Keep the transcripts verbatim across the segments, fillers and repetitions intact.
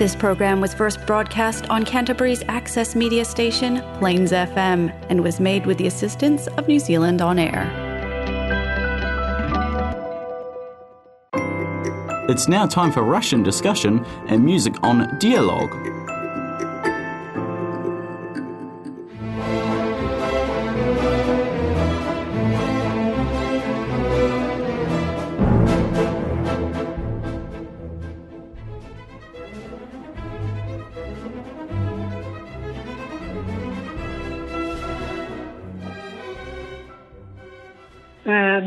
This program was first broadcast on Canterbury's access media station, Plains эф эм, and was made with the assistance of New Zealand On Air. It's now time for Russian discussion and music on Dialogue.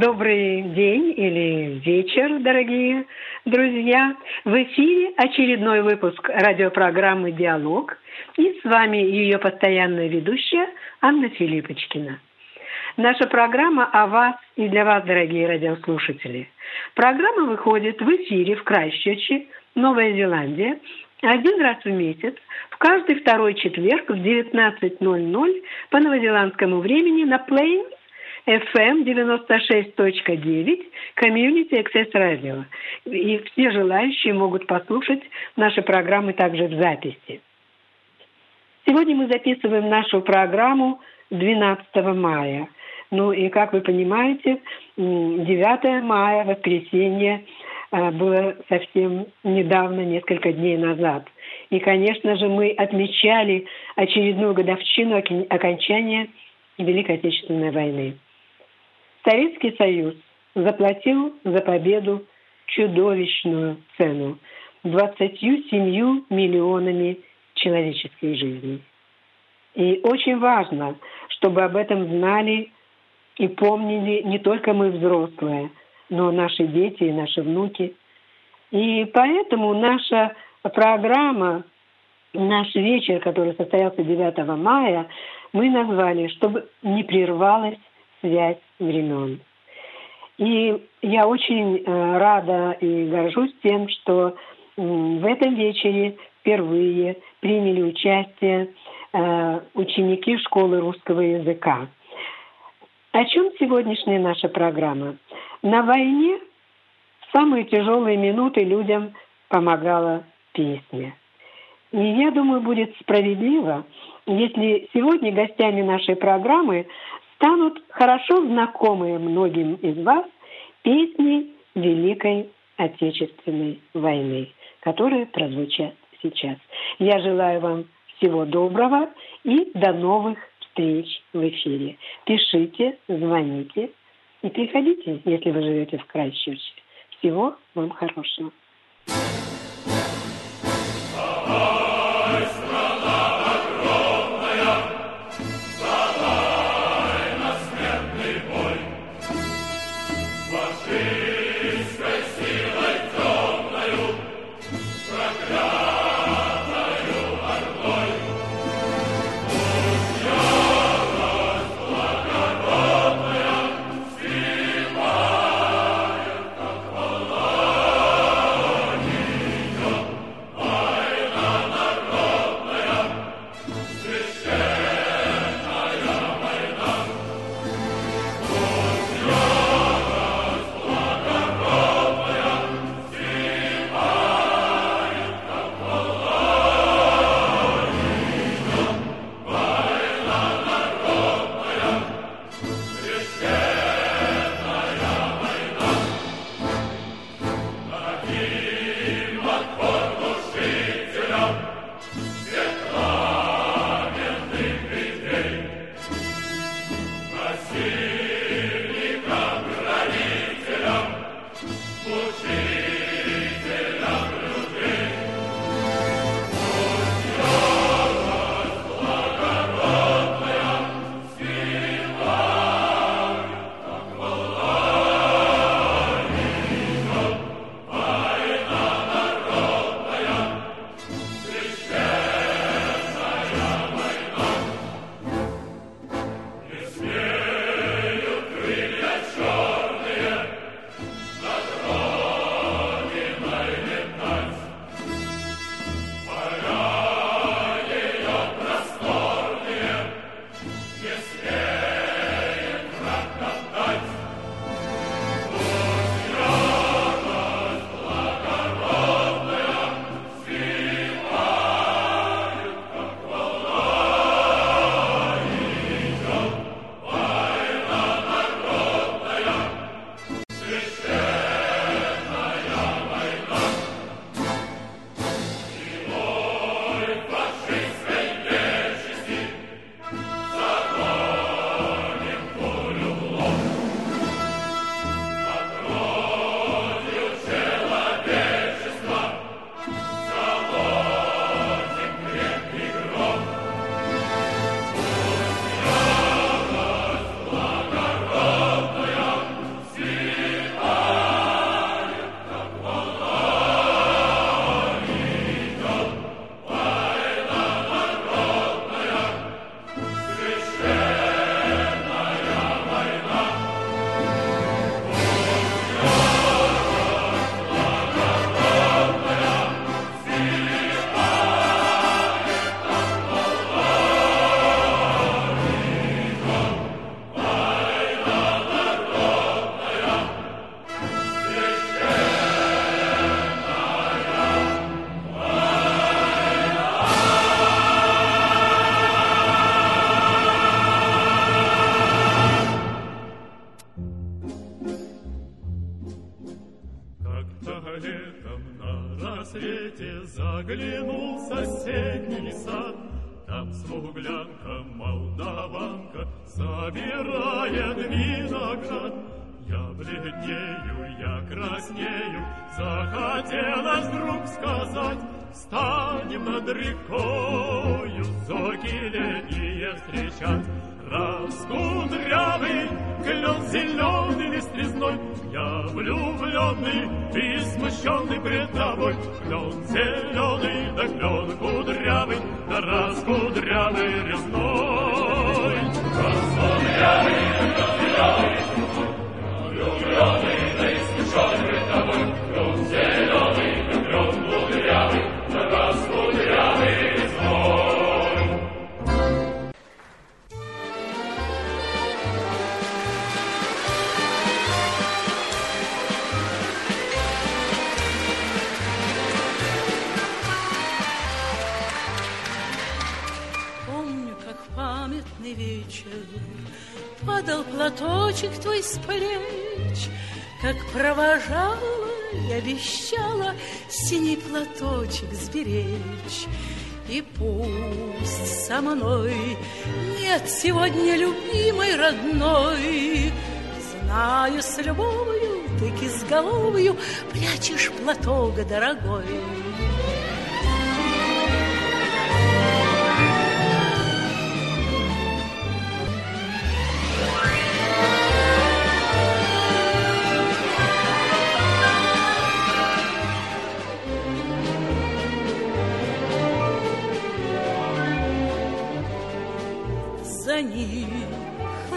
Добрый день или вечер, дорогие друзья. В эфире очередной выпуск радиопрограммы «Диалог». И с вами ее постоянная ведущая Анна Филиппочкина. Наша программа о вас и для вас, дорогие радиослушатели. Программа выходит в эфире в Крайстчерче, Новая Зеландия, один раз в месяц, в каждый второй четверг в девятнадцать ноль ноль по новозеландскому времени на Plains эф эм девяносто шесть девять Community Access Radio. И все желающие могут послушать наши программы также в записи. Сегодня мы записываем нашу программу двенадцатого мая. Ну и, как вы понимаете, девятого мая, воскресенье, было совсем недавно, несколько дней назад. И, конечно же, мы отмечали очередную годовщину окончания Великой Отечественной войны. Советский Союз заплатил за победу чудовищную цену – двадцатью семью миллионами человеческих жизней. И очень важно, чтобы об этом знали и помнили не только мы, взрослые, но и наши дети и наши внуки. И поэтому наша программа, наш вечер, который состоялся девятого мая, мы назвали, чтобы не прервалась связь времен. И я очень рада и горжусь тем, что в этом вечере впервые приняли участие ученики Школы Русского Языка. О чем сегодняшняя наша программа? На войне в самые тяжелые минуты людям помогала песня. И я думаю, будет справедливо, если сегодня гостями нашей программы станут хорошо знакомые многим из вас песни Великой Отечественной войны, которые прозвучат сейчас. Я желаю вам всего доброго и до новых встреч в эфире. Пишите, звоните и приходите, если вы живете в Крайстчерче. Всего вам хорошего. заглянул в соседний сад, там смуглянка, молдаванка собирает виноград. Я бледнею, я краснею, захотелось вдруг сказать: встанем над рекою, соки летние встречать. Раскудрявый клен зеленый лист резной, я влюбленный и смущенный пред тобой. Клен зеленый, да клен кудрявый, да раскудрявый резной. Раскудрявый, клен зеленый, я влюбленный, да и смущенный пред тобой. Клен зеленый, да клен кудрявый, да раскудрявый резной. Вечер падал платочек твой с плеч, как провожала и обещала синий платочек сберечь. И пусть со мной нет сегодня любимой родной, знаю, с любовью ты кизголовью прячешь платок дорогой.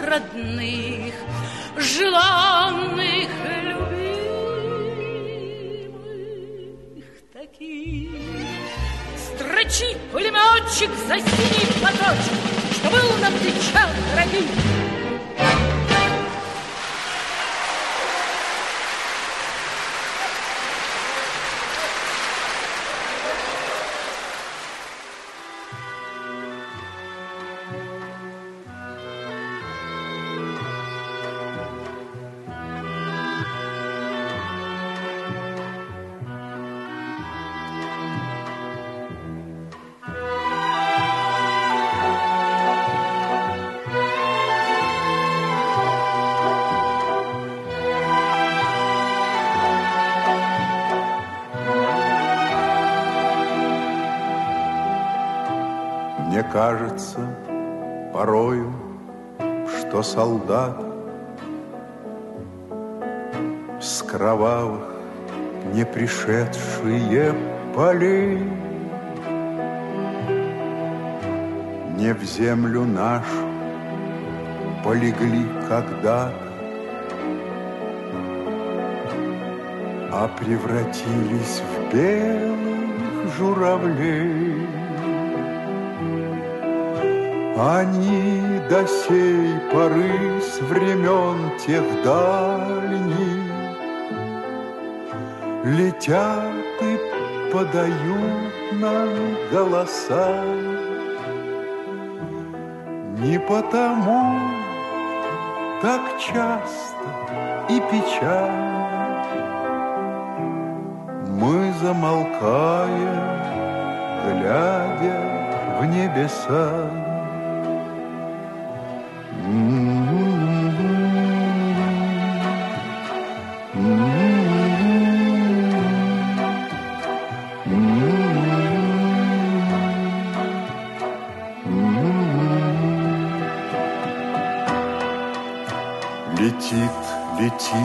Родных, желанных, любимых таких. Строчи, пулеметчик, за синий платочек, что был на плечах дорогих. Кажется порою, что солдат с кровавых не пришедшие полей не в землю нашу полегли когда-то, а превратились в белых журавлей. Они до сей поры с времен тех дальних летят и подают нам голоса. Не потому так часто и печаль мы замолкаем, глядя в небеса. Летит, летит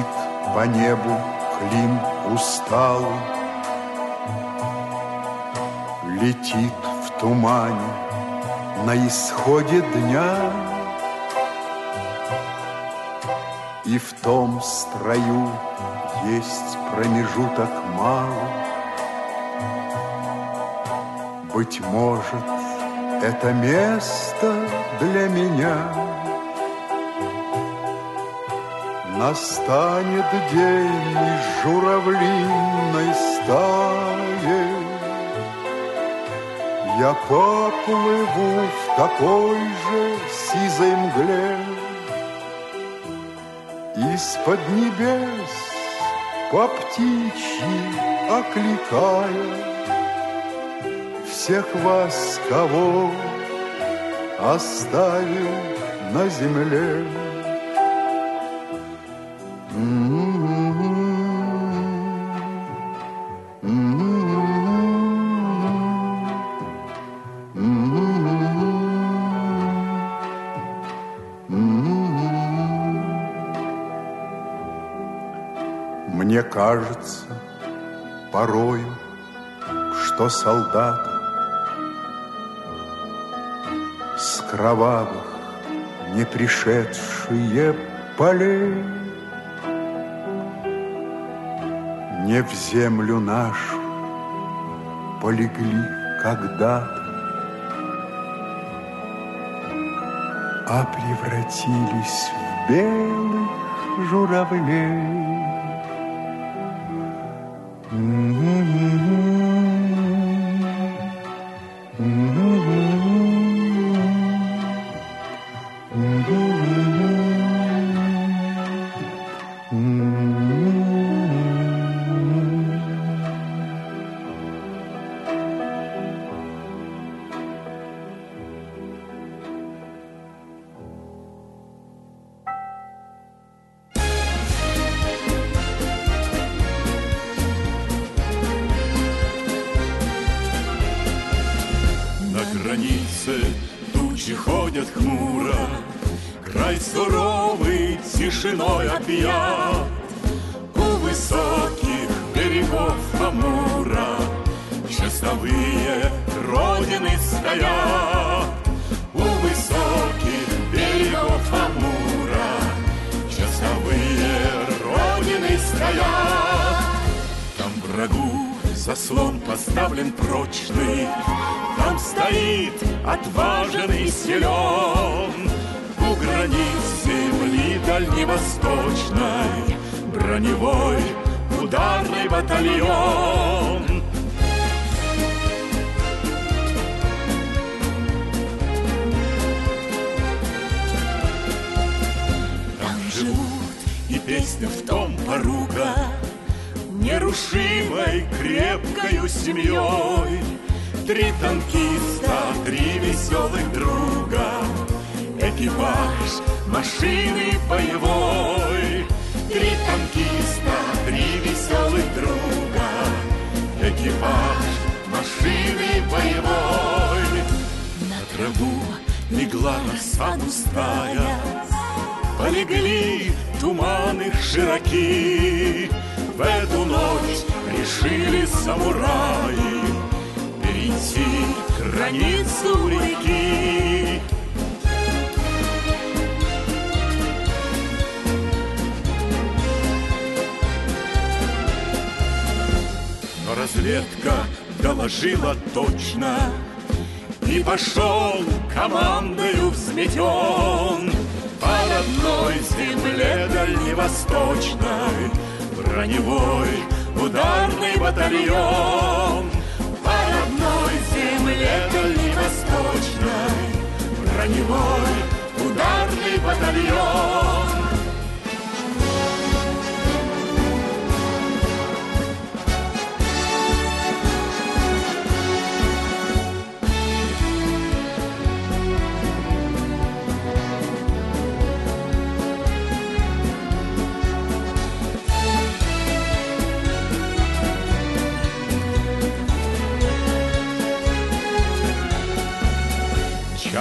по небу клин усталый, летит в тумане на исходе дня. И в том строю есть промежуток малый. Быть может, это место для меня. Настанет день из журавлиной стаи, я поплыву в такой же сизой мгле. Из-под небес по птичьи окликая всех вас, кого оставил на земле. Мне кажется порою, что солдаты с кровавых не пришедшие полей не в землю нашу полегли когда-то, а превратились в белых журавлей.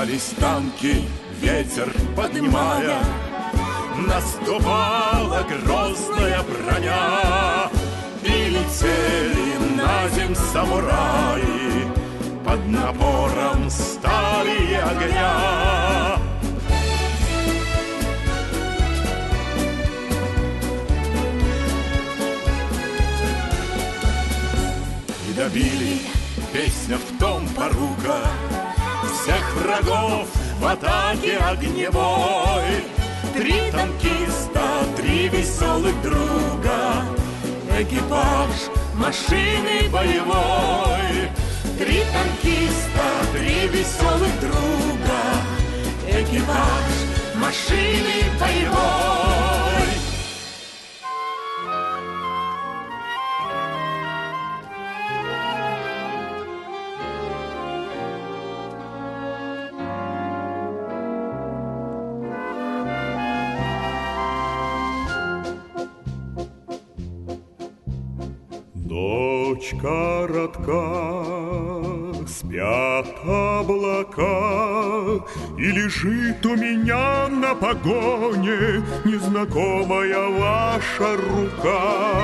Мчались танки, ветер поднимая, наступала грозная броня, и летели на земь самураи под напором стали и огня. И добили, песня в том порука, всех врагов в атаке огневой. Три танкиста, три веселых друга, экипаж машины боевой. Три танкиста, три веселых друга, экипаж машины боевой. дочка родка, спят облака, и лежит у меня на погоне незнакомая ваша рука.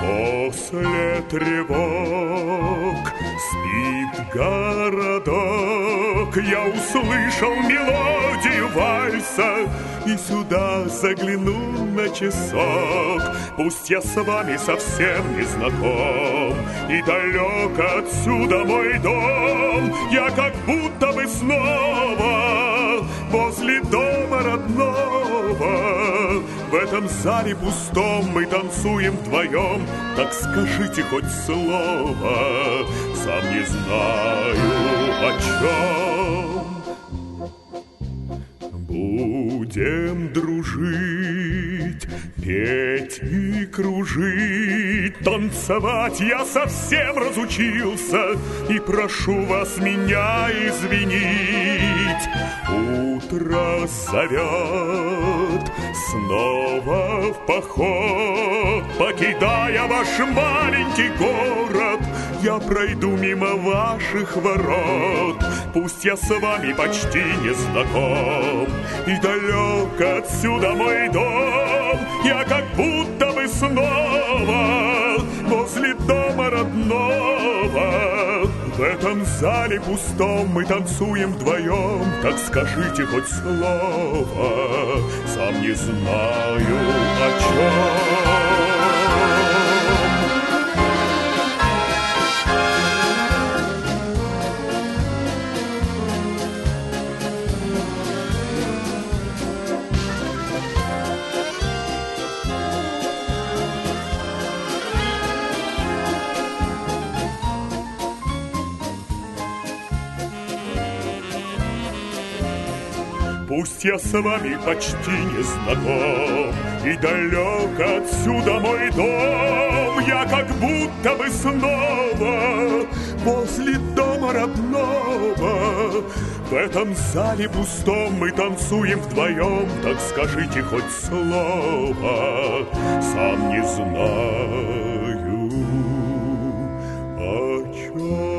После тревог спит городок, я услышал мелодию вальса и сюда заглянул на часок. Пусть я с вами совсем не знаком и далек отсюда мой дом, я как будто бы снова возле дома родного. В этом зале пустом мы танцуем вдвоем, так скажите хоть слово, сам не знаю о чем. Будем дружить, петь и кружить, танцевать я совсем разучился, и прошу вас меня извинить. Утро зовет снова в поход, покидая ваш маленький город, я пройду мимо ваших ворот. Пусть я с вами почти не знаком и далек отсюда мой дом, я как будто бы снова возле дома родного. В этом зале пустом мы танцуем вдвоем, так скажите хоть слово, сам не знаю о Пусть я с вами почти не знаком, и далек отсюда мой дом, я как будто бы снова возле дома родного. В этом зале пустом мы танцуем вдвоем, так скажите хоть слово, сам не знаю о чем.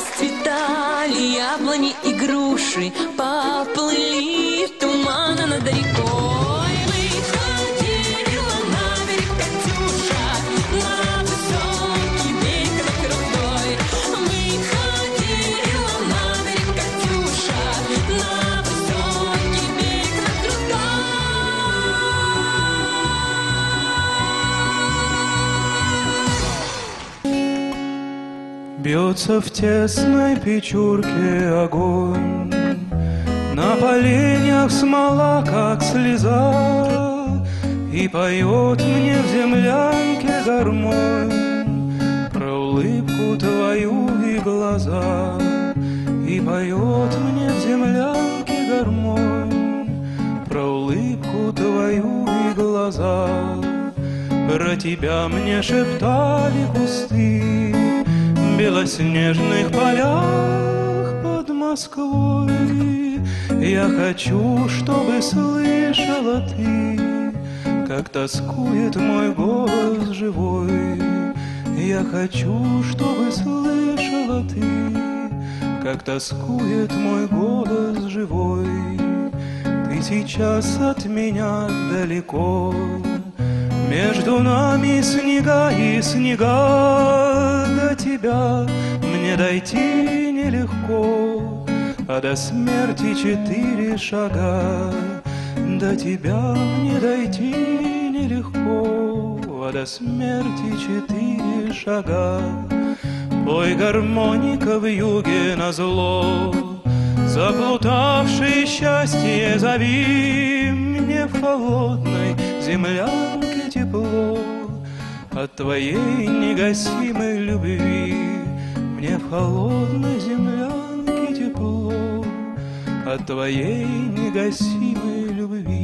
Расцветали яблони и груши, поплыли туманы над рекой. Бьется в тесной печурке огонь, на поленьях смола, как слеза, и поет мне в землянке гармонь про улыбку твою и глаза, и поет мне в землянке гармонь про улыбку твою и глаза. Про тебя мне шептали кусты в белоснежных полях под Москвой. Я хочу, чтобы слышала ты, как тоскует мой голос живой. Я хочу, чтобы слышала ты, как тоскует мой голос живой. Ты сейчас от меня далеко, между нами снега и снега. До тебя мне дойти нелегко, а до смерти четыре шага. До тебя мне дойти нелегко, а до смерти четыре шага. Пой, гармоника, в юге назло, заплутавший счастье зови. Мне в холодной землянке тепло от твоей негасимой любви, мне в холодной землянке тепло от твоей негасимой любви.